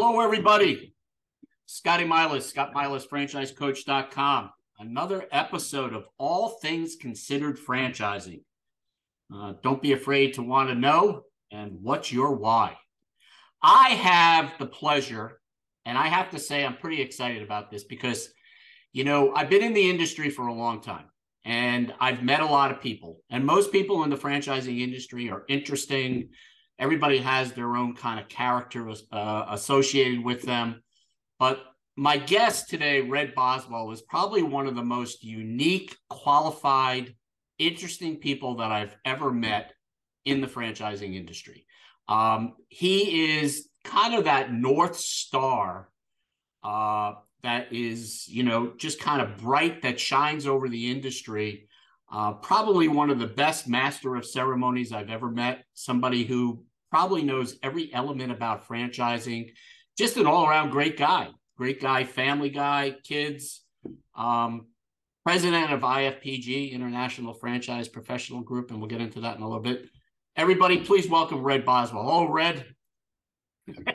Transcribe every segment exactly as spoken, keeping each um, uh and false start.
Hello, everybody. Scotty Milas, Scott Milas, franchise coach dot com. Another episode of All Things Considered Franchising. Uh, don't be afraid to want to know, and what's your why? I have the pleasure, and I have to say I'm pretty excited about this because, you know, I've been in the industry for a long time, and I've met a lot of people. And most people in the franchising industry are interesting. Everybody has their own kind of character uh, associated with them. But my guest today, Red Boswell, is probably one of the most unique, qualified, interesting people that I've ever met in the franchising industry. Um, he is kind of that North Star uh, that is, you know, just kind of bright, that shines over the industry. Uh, probably one of the best master of ceremonies I've ever met, somebody who probably knows every element about franchising, just an all-around great guy, great guy, family guy, kids, um, president of I F P G, International Franchise Professional Group, and we'll get into that in a little bit. Everybody, please welcome Red Boswell. Oh, Red.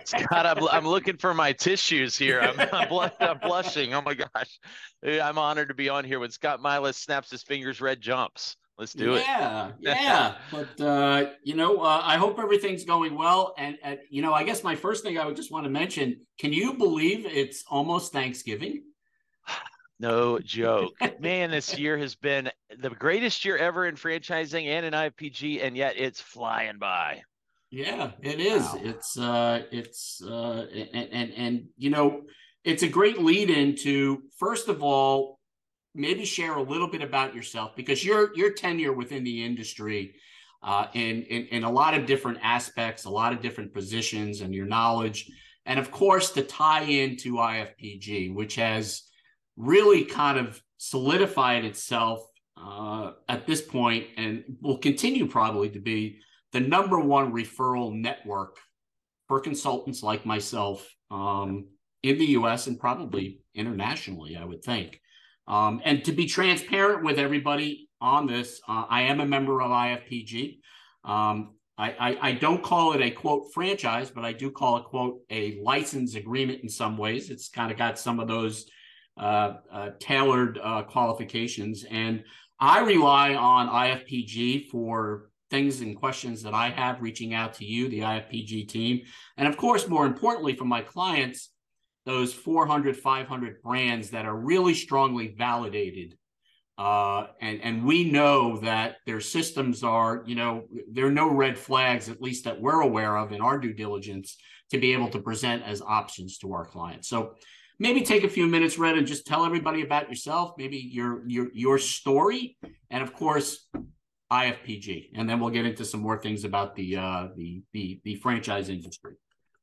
Scott, I'm, I'm looking for my tissues here. I'm, I'm, blush, I'm blushing. Oh my gosh. I'm honored to be on here. When Scott Milas snaps his fingers, Red jumps. Let's do yeah, it. Yeah, yeah. But, uh, you know, uh, I hope everything's going well. And, and, you know, I guess my first thing I would just want to mention, can you believe it's almost Thanksgiving? No joke. Man, this year has been the greatest year ever in franchising and in I F P G, and yet it's flying by. Yeah, it is. Wow. It's, uh, it's, uh, and, and, and, you know, it's a great lead into, first of all, maybe share a little bit about yourself, because your, your tenure within the industry, uh, in, in, in a lot of different aspects, a lot of different positions, and your knowledge, and of course, the tie into I F P G, which has really kind of solidified itself, uh, at this point, and will continue probably to be the number one referral network for consultants like myself um, in the U S and probably internationally, I would think. Um, and to be transparent with everybody on this, uh, I am a member of I F P G. Um, I, I, I don't call it a, quote, franchise, but I do call it, quote, a license agreement in some ways. It's kind of got some of those uh, uh, tailored uh, qualifications. And I rely on I F P G for things and questions that I have, reaching out to you, the I F P G team. And of course, more importantly for my clients, those four hundred, five hundred brands that are really strongly validated. Uh, and, and we know that their systems are, you know, there are no red flags, at least that we're aware of in our due diligence, to be able to present as options to our clients. So maybe take a few minutes, Red, and just tell everybody about yourself, maybe your, your, your story. And of course, I F P G, and then we'll get into some more things about the uh, the, the the franchise industry.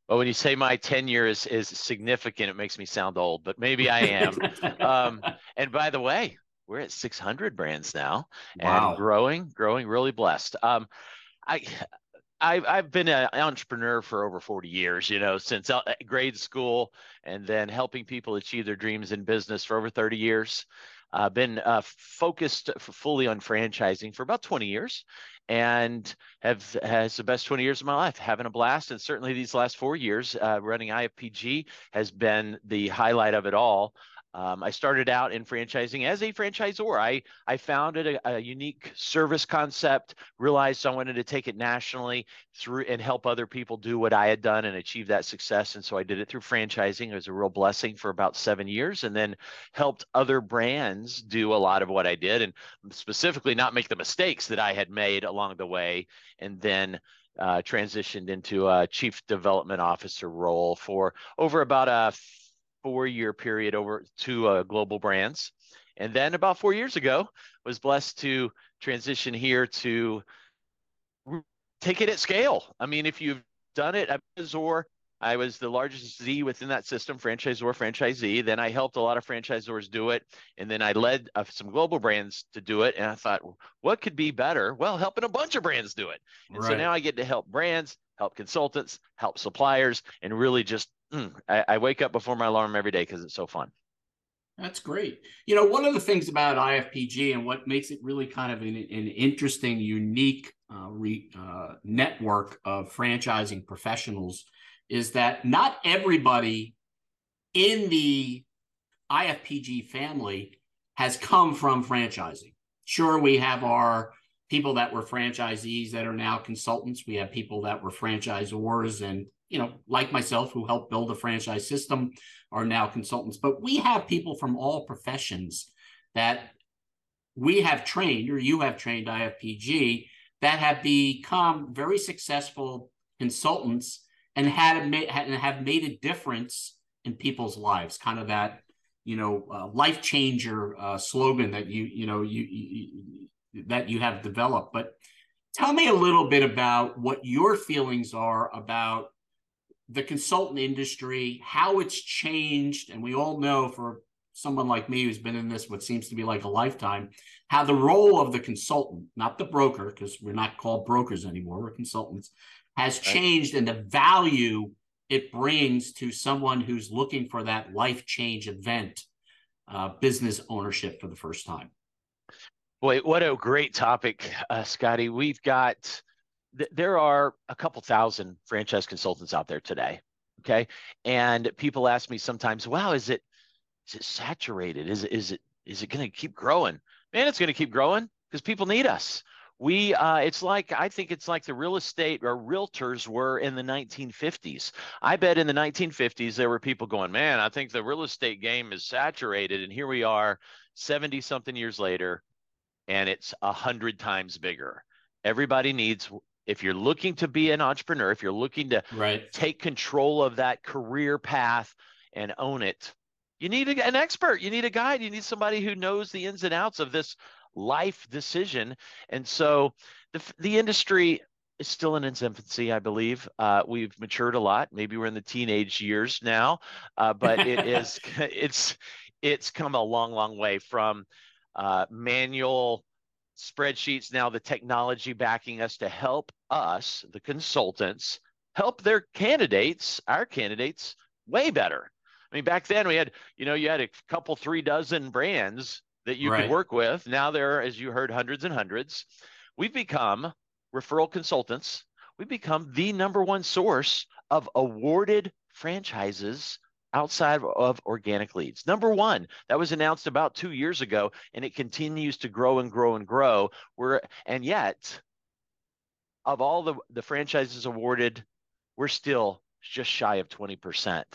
Well, when you say my tenure is is significant, it makes me sound old, but maybe I am. um, and by the way, we're at six hundred brands now, wow. And growing, growing, really blessed. Um, I. I've, I've been an entrepreneur for over forty years, you know, since grade school, and then helping people achieve their dreams in business for over thirty years. I've uh, been uh, focused fully on franchising for about twenty years, and have has the best twenty years of my life, having a blast. And certainly these last four years uh, running I F P G has been the highlight of it all. Um, I started out in franchising as a franchisor. I, I founded a, a unique service concept, realized I wanted to take it nationally through and help other people do what I had done and achieve that success. And so I did it through franchising. It was a real blessing for about seven years, and then helped other brands do a lot of what I did, and specifically not make the mistakes that I had made along the way. And then uh, transitioned into a chief development officer role for over about a four-year period over to uh, Global Brands. And then about four years ago, was blessed to transition here to take it at scale. I mean, if you've done it, franchisor, I was the largest Z within that system, franchisor, franchisee. Then I helped a lot of franchisors do it. And then I led uh, some Global Brands to do it. And I thought, what could be better? Well, helping a bunch of brands do it. And right. So now I get to help brands, help consultants, help suppliers, and really just Mm, I, I wake up before my alarm every day because it's so fun. That's great. You know, one of the things about I F P G and what makes it really kind of an, an interesting, unique uh, re, uh, network of franchising professionals is that not everybody in the I F P G family has come from franchising. Sure, we have our people that were franchisees that are now consultants. We have people that were franchisors and, you know, like myself, who helped build a franchise system, are now consultants. But we have people from all professions that we have trained, or you have trained I F P G, that have become very successful consultants and had a, and have made a difference in people's lives. Kind of that, you know, uh, life changer uh, slogan that you you know you, you that you have developed. But tell me a little bit about what your feelings are about the consultant industry, how it's changed, and we all know, for someone like me who's been in this what seems to be like a lifetime, how the role of the consultant, not the broker, because we're not called brokers anymore, we're consultants, has right. changed, and the value it brings to someone who's looking for that life change event, uh, business ownership for the first time. Boy, what a great topic, uh, Scotty. We've got, th- there are a couple thousand franchise consultants out there today, okay? And people ask me sometimes, wow, is it, Is it saturated? Is it, is it, is it going to keep growing? Man, it's going to keep growing because people need us. We, uh, it's like, I think it's like the real estate or realtors were in the nineteen fifties. I bet in the nineteen fifties, there were people going, man, I think the real estate game is saturated. And here we are seventy something years later, and it's a hundred times bigger. Everybody needs, if you're looking to be an entrepreneur, if you're looking to right. take control of that career path and own it, you need an expert, you need a guide, you need somebody who knows the ins and outs of this life decision. And so the, the industry is still in its infancy, I believe. Uh, we've matured a lot. Maybe we're in the teenage years now, uh, but it is, it's, it's come a long, long way from uh, manual spreadsheets. Now the technology backing us to help us, the consultants, help their candidates, our candidates, way better. I mean, back then we had, you know, you had a couple, three dozen brands that you right. could work with. Now there are, as you heard, hundreds and hundreds. We've become referral consultants. We've become the number one source of awarded franchises outside of organic leads. Number one, that was announced about two years ago, and it continues to grow and grow and grow. We're, and yet, of all the, the franchises awarded, we're still just shy of twenty percent.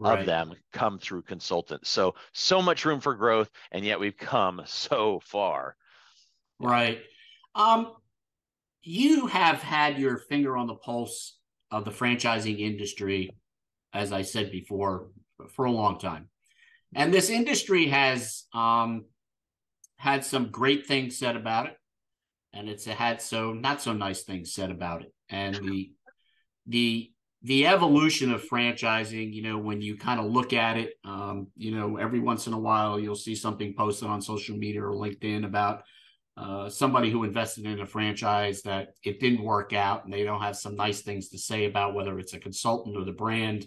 Right. of them come through consultants. So, so much room for growth, and yet we've come so far. Right. Um, you have had your finger on the pulse of the franchising industry, as I said before, for a long time. And this industry has um, had some great things said about it, and it's had so not so nice things said about it. And the, the, The evolution of franchising, you know, when you kind of look at it, um, you know, every once in a while, you'll see something posted on social media or LinkedIn about uh, somebody who invested in a franchise that it didn't work out, and they don't have some nice things to say about whether it's a consultant or the brand.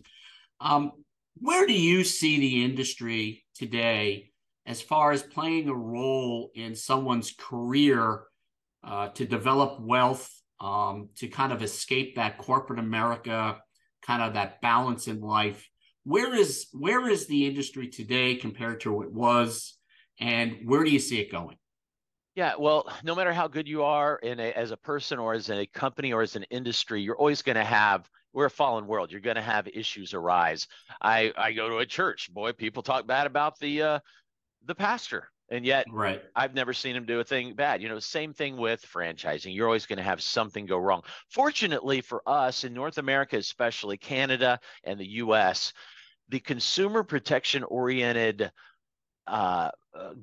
Um, where do you see the industry today as far as playing a role in someone's career uh, to develop wealth, um, to kind of escape that corporate America, kind of that balance in life? Where is where is the industry today compared to what it was, and where do you see it going? Yeah, well, no matter how good you are in a, as a person or as a company or as an industry, you're always going to have, we're a fallen world, you're going to have issues arise. I, I go to a church, boy, people talk bad about the uh, the pastor. And yet right. I've never seen him do a thing bad. You know, same thing with franchising. You're always going to have something go wrong. Fortunately for us in North America, especially Canada and the U S, the consumer protection-oriented uh,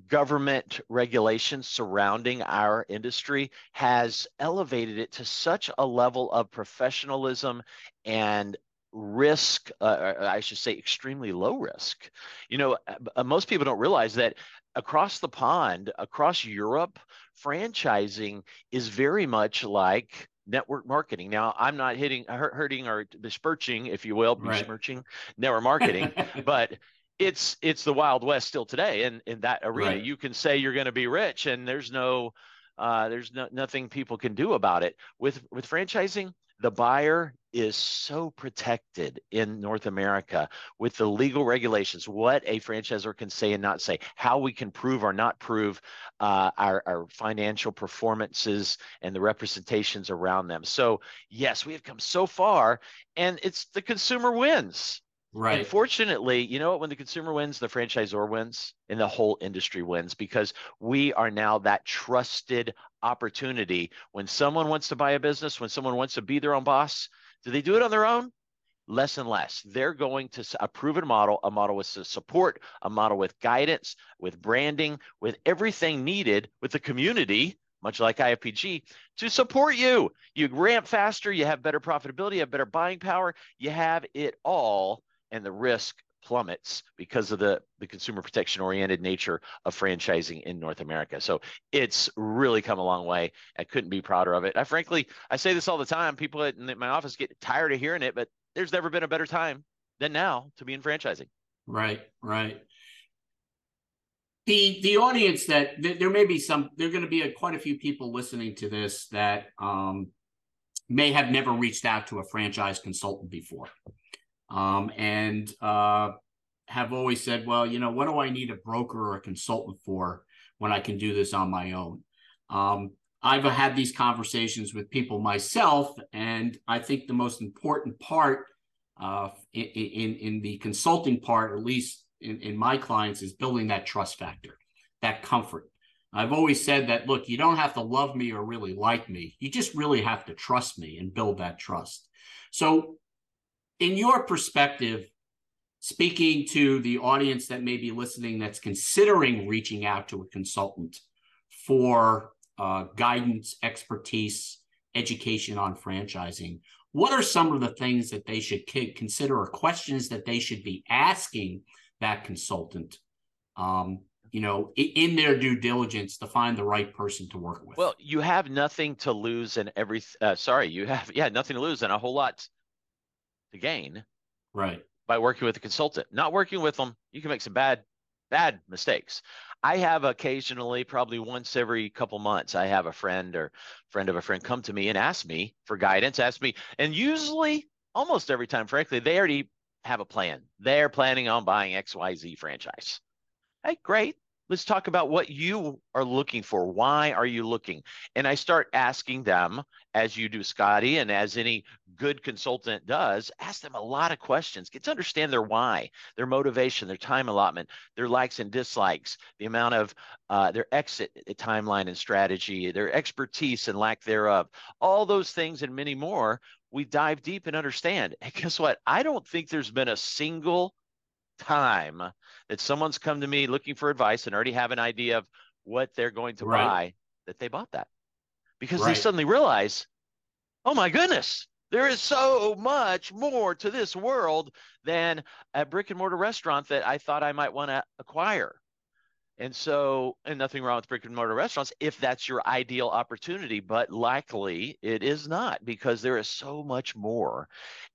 government regulations surrounding our industry has elevated it to such a level of professionalism and risk, uh, I should say extremely low risk. You know, most people don't realize that across the pond, across Europe, franchising is very much like network marketing. Now, I'm not hitting, hurting or besmirching, if you will, right. besmirching network marketing, but it's it's the Wild West still today. And in, in that arena, right. you can say you're going to be rich, and there's no Uh, there's no, nothing people can do about it. With, with franchising, the buyer is so protected in North America with the legal regulations, what a franchisor can say and not say, how we can prove or not prove uh, our, our financial performances and the representations around them. So yes, we have come so far, and it's the consumer wins. Right. Unfortunately, you know what? When the consumer wins, the franchisor wins and the whole industry wins, because we are now that trusted opportunity. When someone wants to buy a business, when someone wants to be their own boss, do they do it on their own? Less and less. They're going to a proven model, a model with support, a model with guidance, with branding, with everything needed, with the community, much like I F P G, to support you. You ramp faster, you have better profitability, you have better buying power, you have it all. And the risk plummets because of the, the consumer protection-oriented nature of franchising in North America. So it's really come a long way. I couldn't be prouder of it. I frankly, I say this all the time. People at, in my office get tired of hearing it, but there's never been a better time than now to be in franchising. Right, right. The the audience that th- there may be some, there are going to be a, quite a few people listening to this that um, may have never reached out to a franchise consultant before. Um, and uh, have always said, well, you know, what do I need a broker or a consultant for when I can do this on my own? Um, I've had these conversations with people myself, and I think the most important part uh, in, in, in the consulting part, at least in, in my clients, is building that trust factor, that comfort. I've always said that, look, you don't have to love me or really like me. You just really have to trust me and build that trust. So, in your perspective, speaking to the audience that may be listening that's considering reaching out to a consultant for uh, guidance, expertise, education on franchising, what are some of the things that they should consider or questions that they should be asking that consultant, um, you know, in their due diligence to find the right person to work with? Well, you have nothing to lose and every uh, – sorry, you have – yeah, nothing to lose and a whole lot – gain, right, by working with a consultant. Not working with them, you can make some bad, bad mistakes. I have occasionally, probably once every couple months, I have a friend or friend of a friend come to me and ask me for guidance, ask me, and usually, almost every time, frankly, they already have a plan. They're planning on buying X Y Z franchise. Hey, great. Let's talk about what you are looking for. Why are you looking? And I start asking them, as you do, Scotty, and as any good consultant does, ask them a lot of questions. Get to understand their why, their motivation, their time allotment, their likes and dislikes, the amount of uh, their exit timeline and strategy, their expertise and lack thereof, all those things and many more. We dive deep and understand. And guess what? I don't think there's been a single time that someone's come to me looking for advice and already have an idea of what they're going to right. buy, that they bought that. Because right. they suddenly realize, oh my goodness, there is so much more to this world than a brick and mortar restaurant that I thought I might want to acquire. And so, and nothing wrong with brick and mortar restaurants if that's your ideal opportunity, but likely it is not, because there is so much more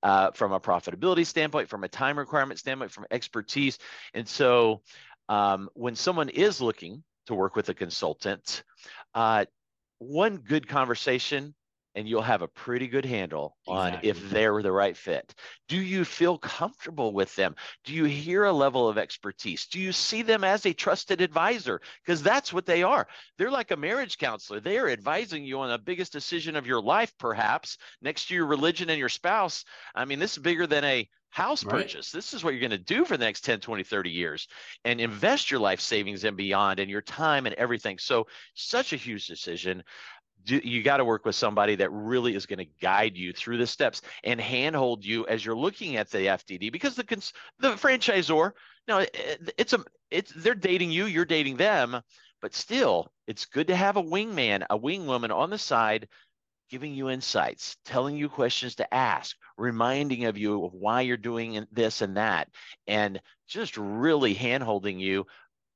uh, from a profitability standpoint, from a time requirement standpoint, from expertise. And so um, when someone is looking to work with a consultant, uh, one good conversation and you'll have a pretty good handle on exactly. if they're the right fit. Do you feel comfortable with them? Do you hear a level of expertise? Do you see them as a trusted advisor? Because that's what they are. They're like a marriage counselor. They are advising you on the biggest decision of your life, perhaps, next to your religion and your spouse. I mean, this is bigger than a house right. purchase. This is what you're going to do for the next ten, twenty, thirty years, and invest your life savings and beyond, and your time and everything. So such a huge decision. Do, you got to work with somebody that really is going to guide you through the steps and handhold you as you're looking at the F D D, because the cons, the franchisor, no, it, it's a it's they're dating you, you're dating them, but still, it's good to have a wingman, a wingwoman on the side, giving you insights, telling you questions to ask, reminding of you of why you're doing this and that, and just really handholding you,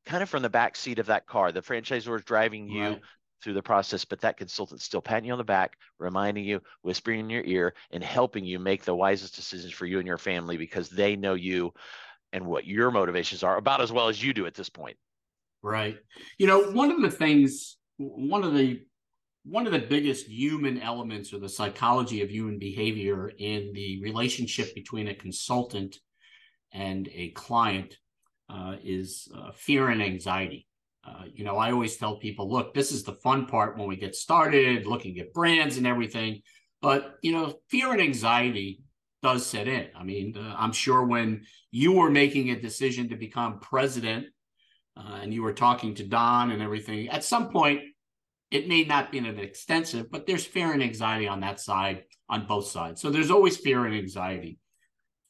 kind of from the back seat of that car. The franchisor is driving you. Right. through the process, but that consultant's still patting you on the back, reminding you, whispering in your ear, and helping you make the wisest decisions for you and your family, because they know you and what your motivations are about as well as you do at this point. Right. You know, one of the things, one of the one of the biggest human elements, or the psychology of human behavior, in the relationship between a consultant and a client uh, is uh, fear and anxiety. Uh, you know, I always tell people, look, this is the fun part when we get started, looking at brands and everything. But, you know, fear and anxiety does set in. I mean, uh, I'm sure when you were making a decision to become president uh, and you were talking to Don and everything, at some point, it may not be an extensive, but there's fear and anxiety on that side, on both sides. So there's always fear and anxiety.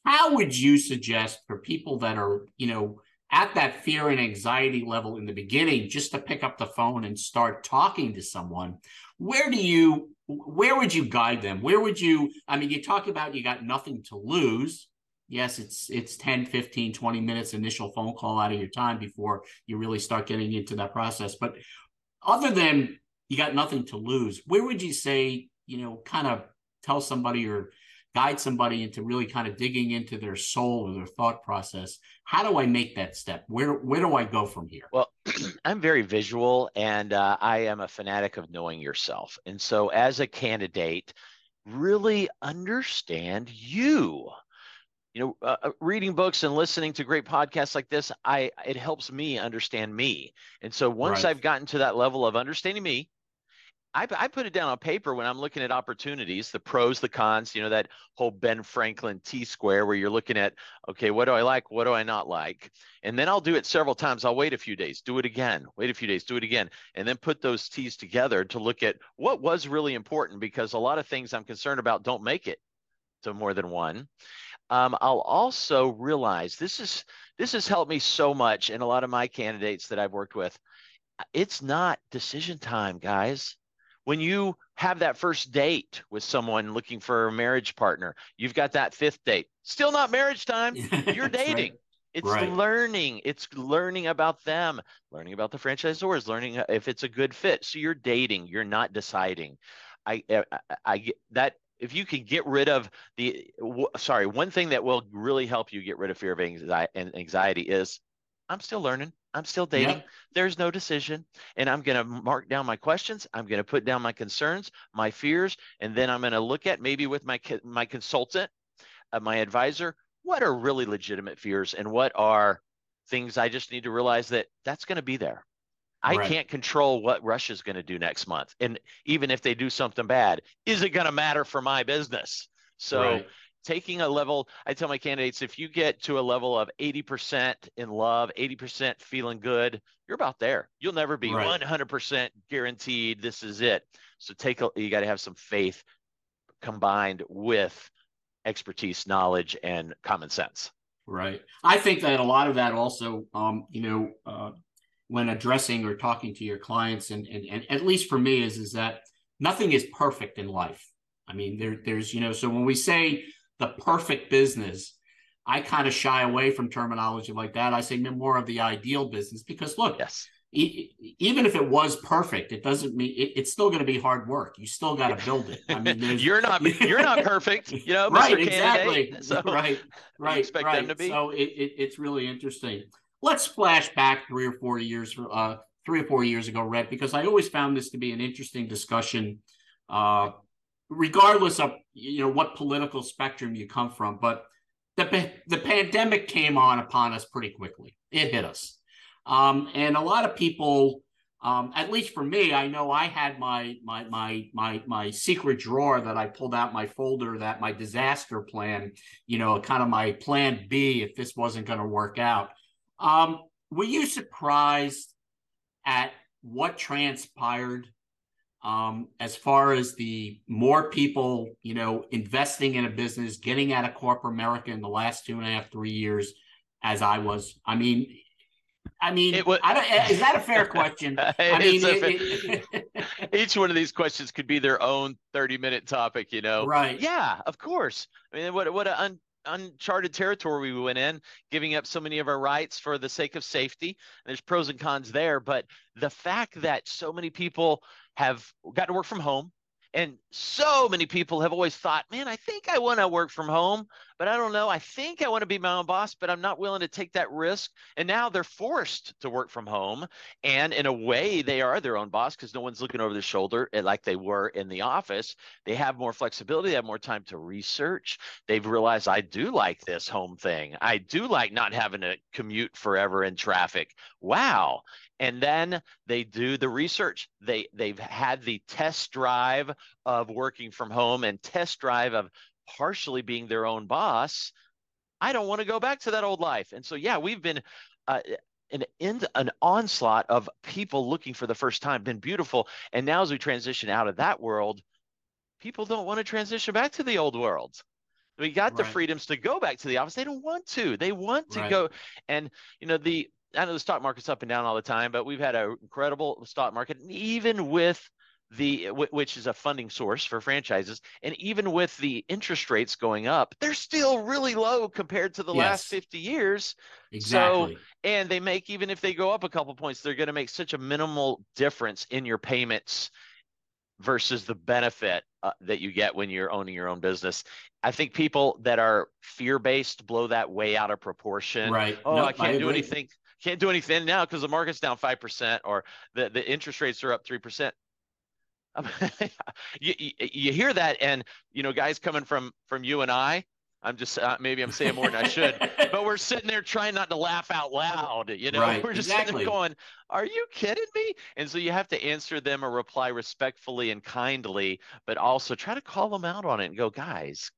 How would you suggest for people that are, you know, at that fear and anxiety level in the beginning, just to pick up the phone and start talking to someone, where do you, where would you guide them? Where would you, I mean, you talk about you got nothing to lose. Yes, it's it's ten, fifteen, twenty minutes initial phone call out of your time before you really start getting into that process. But other than you got nothing to lose, where would you say, you know, kind of tell somebody or guide somebody into really kind of digging into their soul or their thought process? How do I make that step? Where where do I go from here? Well, I'm very visual, and uh, I am a fanatic of knowing yourself. And so as a candidate, really understand you. You know, uh, reading books and listening to great podcasts like this, I it helps me understand me. And so once right. I've gotten to that level of understanding me, I, I put it down on paper when I'm looking at opportunities, the pros, the cons, you know, that whole Ben Franklin T-square where you're looking at, okay, what do I like? What do I not like? And then I'll do it several times. I'll wait a few days, do it again, wait a few days, do it again, and then put those T's together to look at what was really important, because a lot of things I'm concerned about don't make it to more than one. Um, I'll also realize this is this has helped me so much in a lot of my candidates that I've worked with. It's not decision time, guys. When you have that first date with someone looking for a marriage partner, you've got that fifth date. Still not marriage time. You're dating. Right. It's right. learning. It's learning about them, learning about the franchisors, learning if it's a good fit. So you're dating. You're not deciding. I, I, I that if you can get rid of the w- sorry, one thing that will really help you get rid of fear of anxiety, and anxiety is I'm still learning. I'm still dating. Yep. There's no decision. And I'm going to mark down my questions. I'm going to put down my concerns, my fears, and then I'm going to look at maybe with my my consultant, uh, my advisor, what are really legitimate fears and what are things I just need to realize that that's going to be there. I right. can't control what Russia's going to do next month. And even if they do something bad, is it going to matter for my business? So right. taking a level, I tell my candidates, if you get to a level of eighty percent in love, eighty percent feeling good, you're about there. You'll never be right. one hundred percent guaranteed this is it. So take a, you got to have some faith combined with expertise, knowledge, and common sense. Right. I think that a lot of that also, um, you know, uh, when addressing or talking to your clients, and, and, and at least for me, is, is that nothing is perfect in life. I mean, there, there's, you know, so when we say the perfect business, I kind of shy away from terminology like that. I say more of the ideal business, because look, yes. e- even if it was perfect, it doesn't mean it, it's still going to be hard work. You still got to build it. I mean, you're not you're not perfect, you know, Mister right? Exactly. So right, right, expect right. them to be. So it, it, it's really interesting. Let's flash back three or four years, uh, three or four years ago, Red, because I always found this to be an interesting discussion. Uh, regardless of, you know, what political spectrum you come from, but the the pandemic came on upon us pretty quickly. It hit us. Um, and a lot of people, um, at least for me, I know I had my, my, my, my, my secret drawer that I pulled out, my folder, that my disaster plan, you know, kind of my plan B if this wasn't going to work out. Um, were you surprised at what transpired? Um, as far as the more people, you know, investing in a business, getting out of corporate America in the last two and a half, three years, as I was. I mean, I mean, it was, I don't, is that a fair question? I mean, it, it, it, each one of these questions could be their own thirty-minute topic, you know? Right. Yeah, of course. I mean, what what an un, uncharted territory we went in, giving up so many of our rights for the sake of safety. There's pros and cons there, but the fact that so many people have got to work from home, And so many people have always thought, man, I think I want to work from home, but I don't know. I think I want to be my own boss, but I'm not willing to take that risk. And now they're forced to work from home. And in a way, they are their own boss because no one's looking over their shoulder like they were in the office. They have more flexibility. They have more time to research. They've realized, I do like this home thing. I do like not having to commute forever in traffic. Wow. And then they do the research. They, they've had the test drive of working from home and test drive of partially being their own boss. I don't want to go back to that old life. And so, yeah, we've been uh, an, an onslaught of people looking for the first time, been beautiful. And now as we transition out of that world, people don't want to transition back to the old world. We got right. the freedoms to go back to the office. They don't want to. They want to right. go. And, you know, the I know the stock market's up and down all the time, but we've had an incredible stock market, and even with the which is a funding source for franchises, and even with the interest rates going up, they're still really low compared to the yes. last fifty years. Exactly. So, and they make, even if they go up a couple points, they're going to make such a minimal difference in your payments versus the benefit uh, that you get when you're owning your own business. I think people that are fear-based blow that way out of proportion. Right. Oh, no, I can't I do anything. Can't do anything now because the market's down five percent or the, the interest rates are up three percent. I mean, you, you, you hear that, and, you know, guys coming from from you and I, I'm just uh, maybe I'm saying more than I should, but we're sitting there trying not to laugh out loud. You know, right, we're just exactly. sitting there going, are you kidding me? And so you have to answer them or reply respectfully and kindly, but also try to call them out on it and go, guys,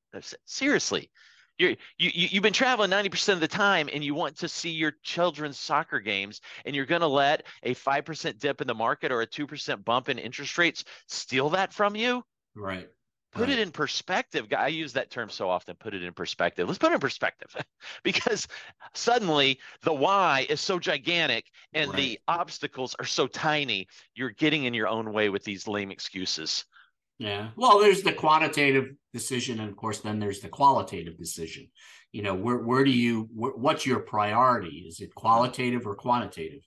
seriously. You're, you, you, you've been traveling ninety percent of the time, and you want to see your children's soccer games, and you're going to let a five percent dip in the market or a two percent bump in interest rates steal that from you? Right. Put right. it in perspective. I use that term so often, put it in perspective. Let's put it in perspective because suddenly the why is so gigantic and right. the obstacles are so tiny. You're getting in your own way with these lame excuses. Yeah. Well, there's the quantitative decision. And of course, then there's the qualitative decision. You know, where, where do you, wh- what's your priority? Is it qualitative or quantitative?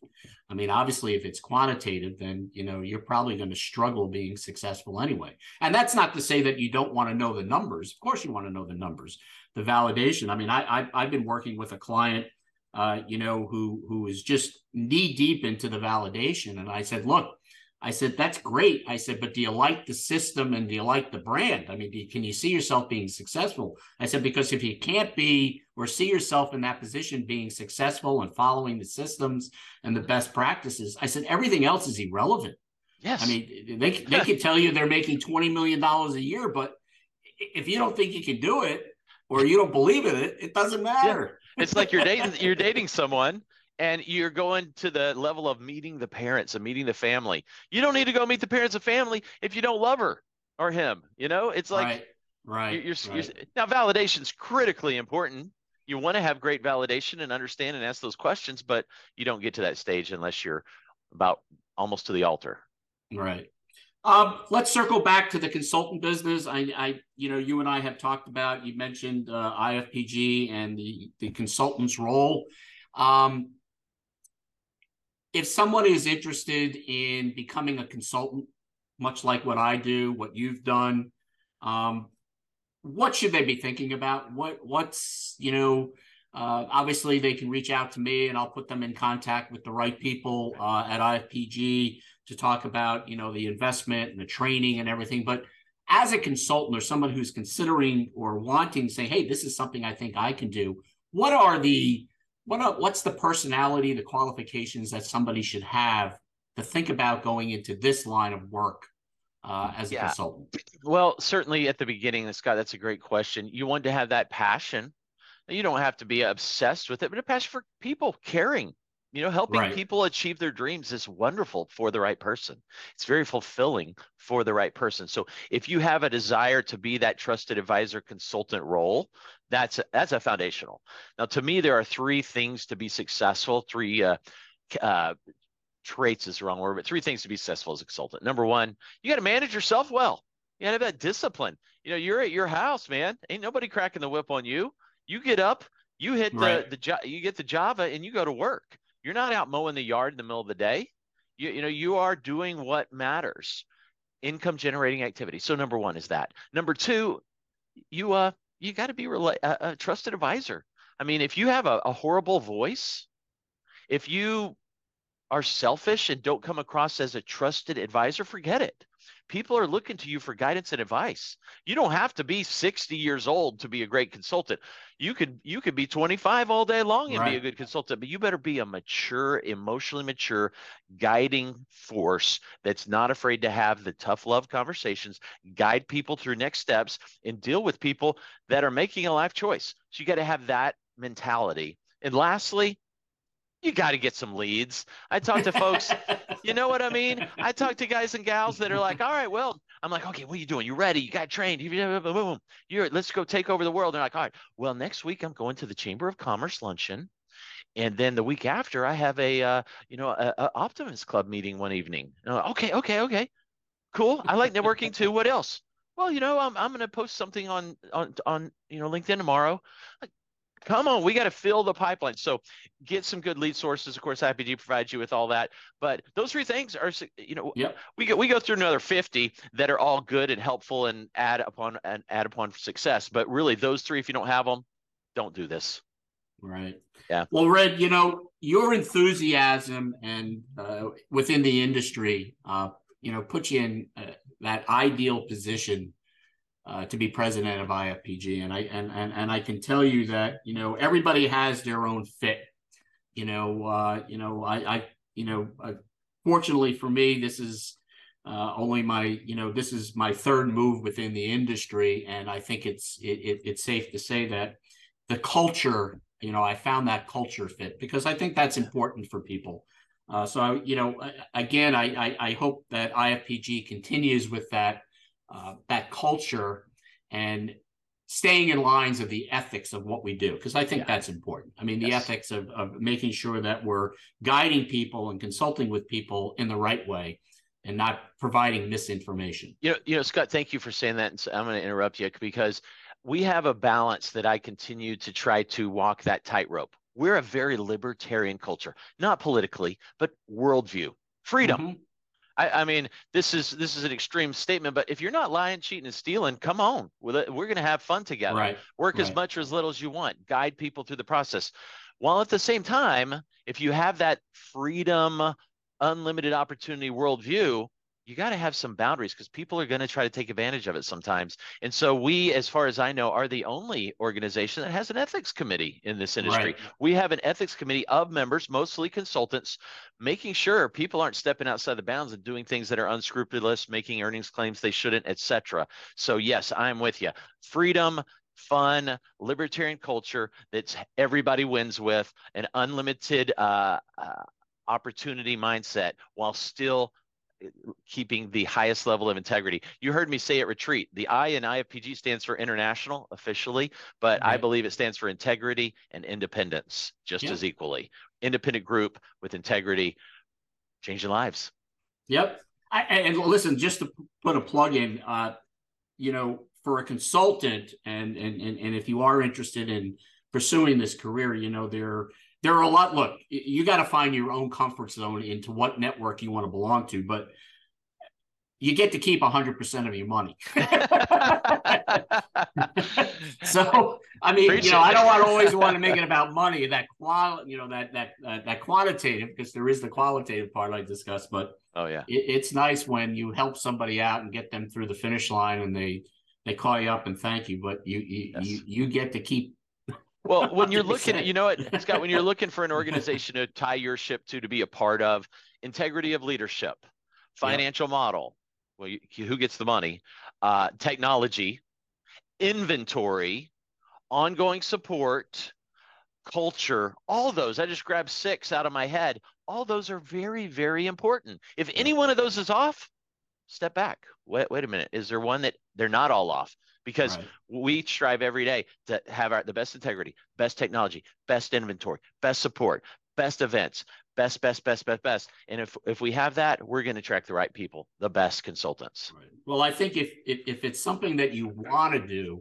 I mean, obviously, if it's quantitative, then, you know, you're probably going to struggle being successful anyway. And that's not to say that you don't want to know the numbers. Of course, you want to know the numbers, the validation. I mean, I, I, I've been working with a client, uh, you know, who, who is just knee deep into the validation. And I said, look, I said, that's great. I said, but do you like the system and do you like the brand? I mean, do you, can you see yourself being successful? I said, because if you can't be or see yourself in that position being successful and following the systems and the best practices, I said, everything else is irrelevant. Yes. I mean, they, they could tell you they're making twenty million dollars a year, but if you don't think you can do it or you don't believe in it, it doesn't matter. Yeah. It's like you're dating, you're dating someone. And you're going to the level of meeting the parents and meeting the family. You don't need to go meet the parents and family if you don't love her or him. You know, it's like right, right, you're, you're, right. You're, now validation is critically important. You want to have great validation and understand and ask those questions, but you don't get to that stage unless you're about almost to the altar. Right. Um, let's circle back to the consultant business. I, I, you know, you and I have talked about. You mentioned uh, I F P G and the the consultant's role. Um, If someone is interested in becoming a consultant, much like what I do, what you've done, um, what should they be thinking about? What what's, you know, uh, obviously they can reach out to me and I'll put them in contact with the right people uh, at I F P G to talk about, you know, the investment and the training and everything. But as a consultant or someone who's considering or wanting to say, hey, this is something I think I can do, what are the What, what's the personality, the qualifications that somebody should have to think about going into this line of work uh, as a yeah. consultant? Well, certainly at the beginning, Scott, that's a great question. You want to have that passion. You don't have to be obsessed with it, but a passion for people, caring. You know, helping right. people achieve their dreams is wonderful for the right person. It's very fulfilling for the right person. So if you have a desire to be that trusted advisor consultant role, that's a, that's a foundational. Now, to me, there are three things to be successful, three uh, uh, traits is the wrong word, but three things to be successful as a consultant. Number one, you got to manage yourself well. You got to have that discipline. You know, you're at your house, man. Ain't nobody cracking the whip on you. You get up, you hit the, right. the jo- you get the Java and you go to work. You're not out mowing the yard in the middle of the day. You, you know, you are doing what matters. income generating activity. So number one is that. Number two, you uh you got to be rela- a, a trusted advisor. I mean, if you have a, a horrible voice, if you are selfish and don't come across as a trusted advisor, forget it. People are looking to you for guidance and advice. You don't have to be sixty years old to be a great consultant. You could you could be twenty-five all day long and right. be a good consultant, but you better be a mature, emotionally mature, guiding force that's not afraid to have the tough love conversations, guide people through next steps, and deal with people that are making a life choice. So you got to have that mentality. And lastly, you got to get some leads. I talk to folks, you know what I mean? I talk to guys and gals that are like, all right, well, I'm like, okay, what are you doing? You ready? You got trained. You're, let's go take over the world. They're like, all right, well, next week I'm going to the Chamber of Commerce luncheon. And then the week after I have a, uh, you know, a, a Optimist Club meeting one evening. And I'm like, okay, okay, okay, cool. I like networking too. What else? Well, you know, I'm, I'm going to post something on, on, on, you know, LinkedIn tomorrow. Like, come on, we got to fill the pipeline. So get some good lead sources. Of course, I P G provides you with all that. But those three things are, you know, yep. we go, we go through another fifty that are all good and helpful and add upon and add upon success. But really, those three, if you don't have them, don't do this. Right. Yeah. Well, Red, you know, your enthusiasm and uh, within the industry, uh, you know, puts you in uh, that ideal position Uh, to be president of I F P G. And I and, and and I can tell you that, you know, everybody has their own fit. You know, uh, you know, I, I you know, uh, fortunately for me, this is uh, only my, you know, this is my third move within the industry. And I think it's it, it it's safe to say that the culture, you know, I found that culture fit, because I think that's important for people. Uh, so, I, you know, again, I, I, I hope that I F P G continues with that Uh, that culture and staying in lines of the ethics of what we do, because I think yeah. that's important. I mean, the yes. ethics of, of making sure that we're guiding people and consulting with people in the right way and not providing misinformation. You know, you know, Scott, thank you for saying that. And so I'm going to interrupt you, because we have a balance that I continue to try to walk that tightrope. We're a very libertarian culture, not politically, but worldview, freedom. Mm-hmm. I, I mean, this is this is an extreme statement, but if you're not lying, cheating, and stealing, come on. We're going to have fun together. Right. Work right. as much or as little as you want. Guide people through the process. While at the same time, if you have that freedom, unlimited opportunity worldview, you got to have some boundaries, because people are going to try to take advantage of it sometimes. And so we, as far as I know, are the only organization that has an ethics committee in this industry. Right. We have an ethics committee of members, mostly consultants, making sure people aren't stepping outside the bounds and doing things that are unscrupulous, making earnings claims they shouldn't, et cetera. So yes, I'm with you. Freedom, fun, libertarian culture that everybody wins with, an unlimited uh, uh, opportunity mindset, while still keeping the highest level of integrity. You heard me say at retreat, the I in I F P G stands for international officially, but right. I believe it stands for integrity and independence just yeah. as equally. Independent group with integrity, changing lives. Yep. I, and listen, just to put a plug in, uh, you know, for a consultant, and, and, and, and if you are interested in pursuing this career, you know, there There are a lot, look, you got to find your own comfort zone into what network you want to belong to, but you get to keep one hundred percent of your money. So, I mean, Appreciate you know, it. I don't want to always want to make it about money, that qual, you know, that, that, uh, that quantitative, because there is the qualitative part I discussed, but oh yeah, it, it's nice when you help somebody out and get them through the finish line and they, they call you up and thank you, but you, you, yes. you, you get to keep. Well, when you're looking at, you know what, Scott, when you're looking for an organization to tie your ship to, to be a part of, integrity of leadership, financial yep. model, well, you, who gets the money, uh, technology, inventory, ongoing support, culture, all those, I just grabbed six out of my head. All those are very, very important. If any one of those is off, step back. Wait, wait a minute. Is there one that they're not all off? Because right. we strive every day to have our, the best integrity, best technology, best inventory, best support, best events, best, best, best, best, best. And if if we have that, we're going to attract the right people, the best consultants. Right. Well, I think if, if if it's something that you want to do,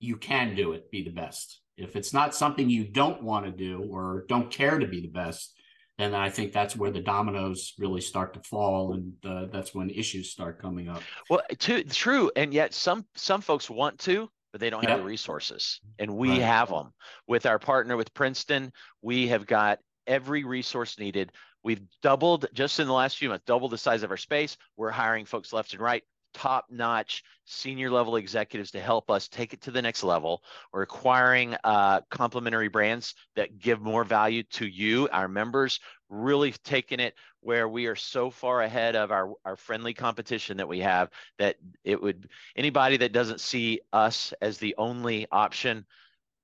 you can do it, be the best. If it's not something you don't want to do or don't care to be the best, And I think that's where the dominoes really start to fall, and uh, that's when issues start coming up. Well, too, true, and yet some some folks want to, but they don't yeah. have the resources, and we right. have them. With our partner, with Princeton, we have got every resource needed. We've doubled, just in the last few months, doubled the size of our space. We're hiring folks left and right, top-notch senior level executives to help us take it to the next level. We're acquiring uh, complementary brands that give more value to you, our members, really taking it where we are so far ahead of our, our friendly competition that we have that it would, anybody that doesn't see us as the only option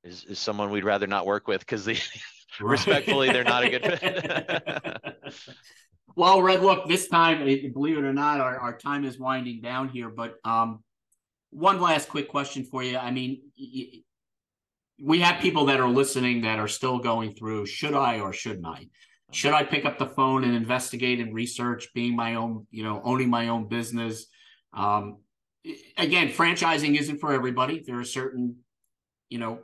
is, is someone we'd rather not work with because the right. respectfully, they're not a good fit. Well, Red, look, this time, believe it or not, our, our time is winding down here. But um, one last quick question for you. I mean, y- we have people that are listening that are still going through, should I or shouldn't I? Should I pick up the phone and investigate and research being my own, you know, owning my own business? Um, again, franchising isn't for everybody. There are certain, you know,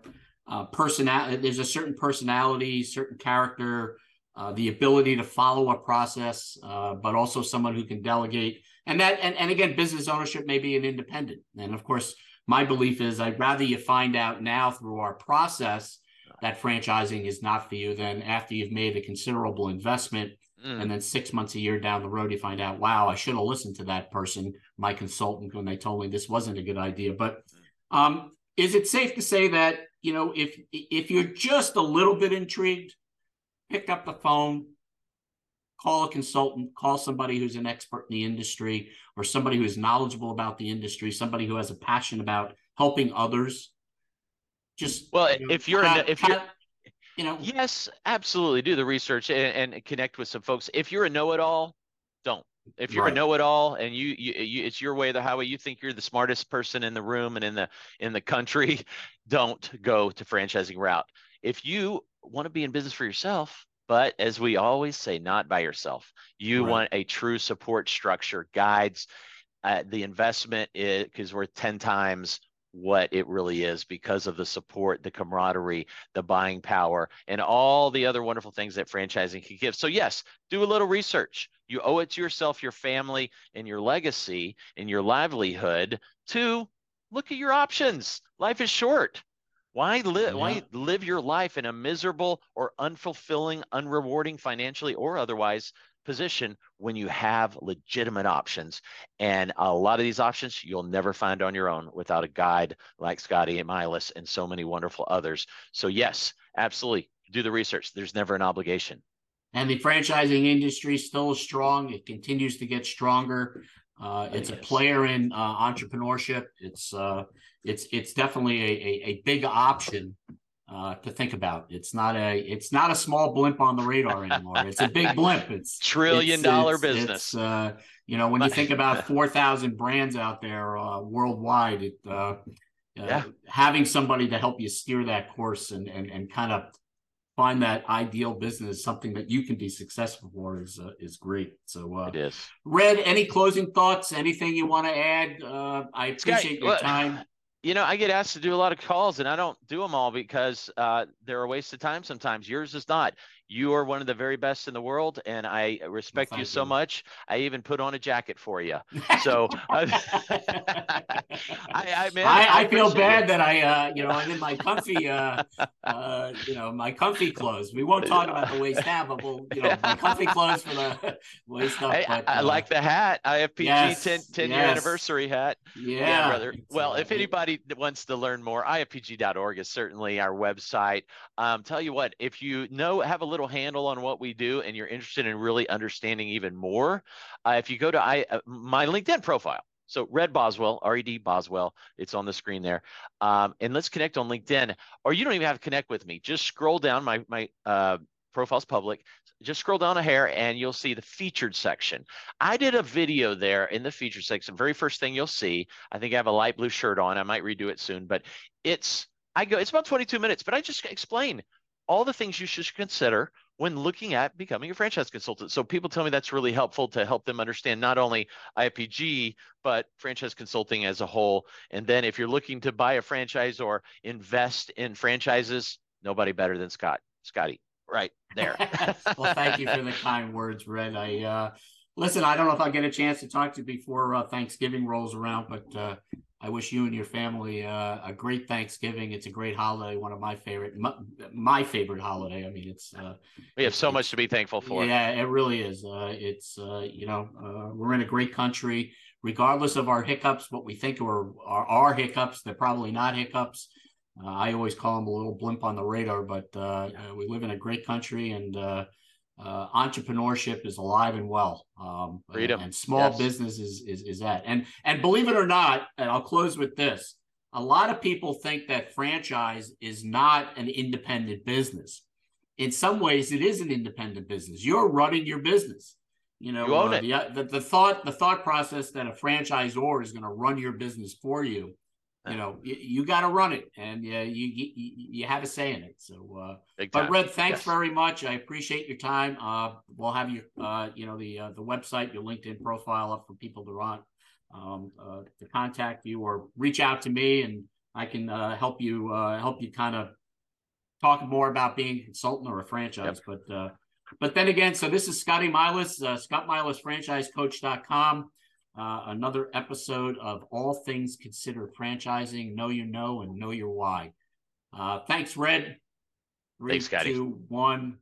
uh, personality, there's a certain personality, certain character, Uh, the ability to follow a process, uh, but also someone who can delegate. And that, and, and again, business ownership may be an independent. And of course, my belief is I'd rather you find out now through our process that franchising is not for you than after you've made a considerable investment mm. and then six months, a year down the road, you find out, wow, I should have listened to that person, my consultant, when they told me this wasn't a good idea. But um, is it safe to say that, you know, if if you're just a little bit intrigued, pick up the phone, call a consultant, call somebody who's an expert in the industry or somebody who is knowledgeable about the industry, somebody who has a passion about helping others. Just well, you know, if you're, cat, if cat, you're, you know, yes, absolutely. Do the research and, and connect with some folks. If you're a know-it-all, don't. If you're right. a know-it-all and you, you, you, it's your way or the highway, you think you're the smartest person in the room and in the in the country, don't go to franchising route. If you want to be in business for yourself, but as we always say, not by yourself. You right. want a true support structure, guides. Uh, the investment is because we're ten times what it really is because of the support, the camaraderie, the buying power, and all the other wonderful things that franchising can give. So yes, do a little research. You owe it to yourself, your family, and your legacy, and your livelihood to look at your options. Life is short. Why live? Yeah. Why live your life in a miserable or unfulfilling, unrewarding financially or otherwise position when you have legitimate options? And a lot of these options you'll never find on your own without a guide like Scotty Milas and so many wonderful others. So yes, absolutely, do the research. There's never an obligation. And the franchising industry is still strong. It continues to get stronger. Uh, it's a player in uh, entrepreneurship. It's uh, it's it's definitely a a, a big option uh, to think about. It's not a it's not a small blimp on the radar anymore. It's a big blimp. It's trillion it's, dollar it's, business. It's, uh, you know, when you think about four thousand brands out there uh, worldwide, it, uh, uh, yeah. having somebody to help you steer that course and and and kind of find that ideal business, something that you can be successful for is uh, is great. So uh, it is. Red, any closing thoughts? Anything you want to add? Uh, I appreciate Scott, your well, time. You know, I get asked to do a lot of calls, and I don't do them all because uh, they're a waste of time sometimes. Yours is not. You are one of the very best in the world, and I respect well, you so you. much. I even put on a jacket for you. So I, I, man, I, I, I feel bad it. that I, uh, you know, I'm in my comfy, uh, uh, you know, my comfy clothes. We won't talk about the waist hat, but we'll, you know, my comfy clothes for the waist up. I, but, I, I uh, like the hat. I have P G yes, ten, ten yes. year anniversary hat. Yeah, yeah brother. Well, right. if anybody wants to learn more, I F P G dot org is certainly our website. Um, tell you what, if you know, have a little handle on what we do and you're interested in really understanding even more, uh, if you go to I, uh, my LinkedIn profile, so Red Boswell, R E D Boswell, it's on the screen there, um, and let's connect on LinkedIn, or you don't even have to connect with me. Just scroll down, my, my uh, profile's public, just scroll down a hair and you'll see the featured section. I did a video there in the featured section, very first thing you'll see. I think I have a light blue shirt on, I might redo it soon, but it's, I go, it's about twenty-two minutes, but I just explain all the things you should consider when looking at becoming a franchise consultant. So people tell me that's really helpful to help them understand not only I F P G, but franchise consulting as a whole. And then if you're looking to buy a franchise or invest in franchises, nobody better than Scott, Scotty right there. Well, thank you for the kind words, Red. I uh, listen, I don't know if I'll get a chance to talk to you before uh, Thanksgiving rolls around, but uh, I wish you and your family uh, a great Thanksgiving. It's a great holiday, one of my favorite, my, my favorite holiday. I mean, it's uh, we have so much to be thankful for. Yeah, it really is. Uh, it's uh, you know, uh, we're in a great country. Regardless of our hiccups, what we think are are, are hiccups, they're probably not hiccups. Uh, I always call them a little blimp on the radar, but uh, yeah. we live in a great country, and uh, uh, entrepreneurship is alive and well. Um, Freedom. And, and small yes. business is, is is that. And and believe it or not, and I'll close with this, a lot of people think that franchise is not an independent business. In some ways, it is an independent business. You're running your business. You know, you own uh, it. The, the, the thought the thought process that a franchisor is going to run your business for you. You know, you, you got to run it, and yeah, you, you you have a say in it. So, uh, Big but time. Red, thanks yes. very much. I appreciate your time. Uh, we'll have your, uh, you know, the uh, the website, your LinkedIn profile up for people to run, um, uh, to contact you or reach out to me, and I can uh, help you uh, help you kind of talk more about being a consultant or a franchise. Yep. But uh, but then again, so this is Scotty Milas, uh, Scott Milas, franchise coach dot com. Uh, another episode of All Things Considered Franchising. Know your know and know your why. Uh, thanks, Red. Three, thanks, Scotty. Two, one.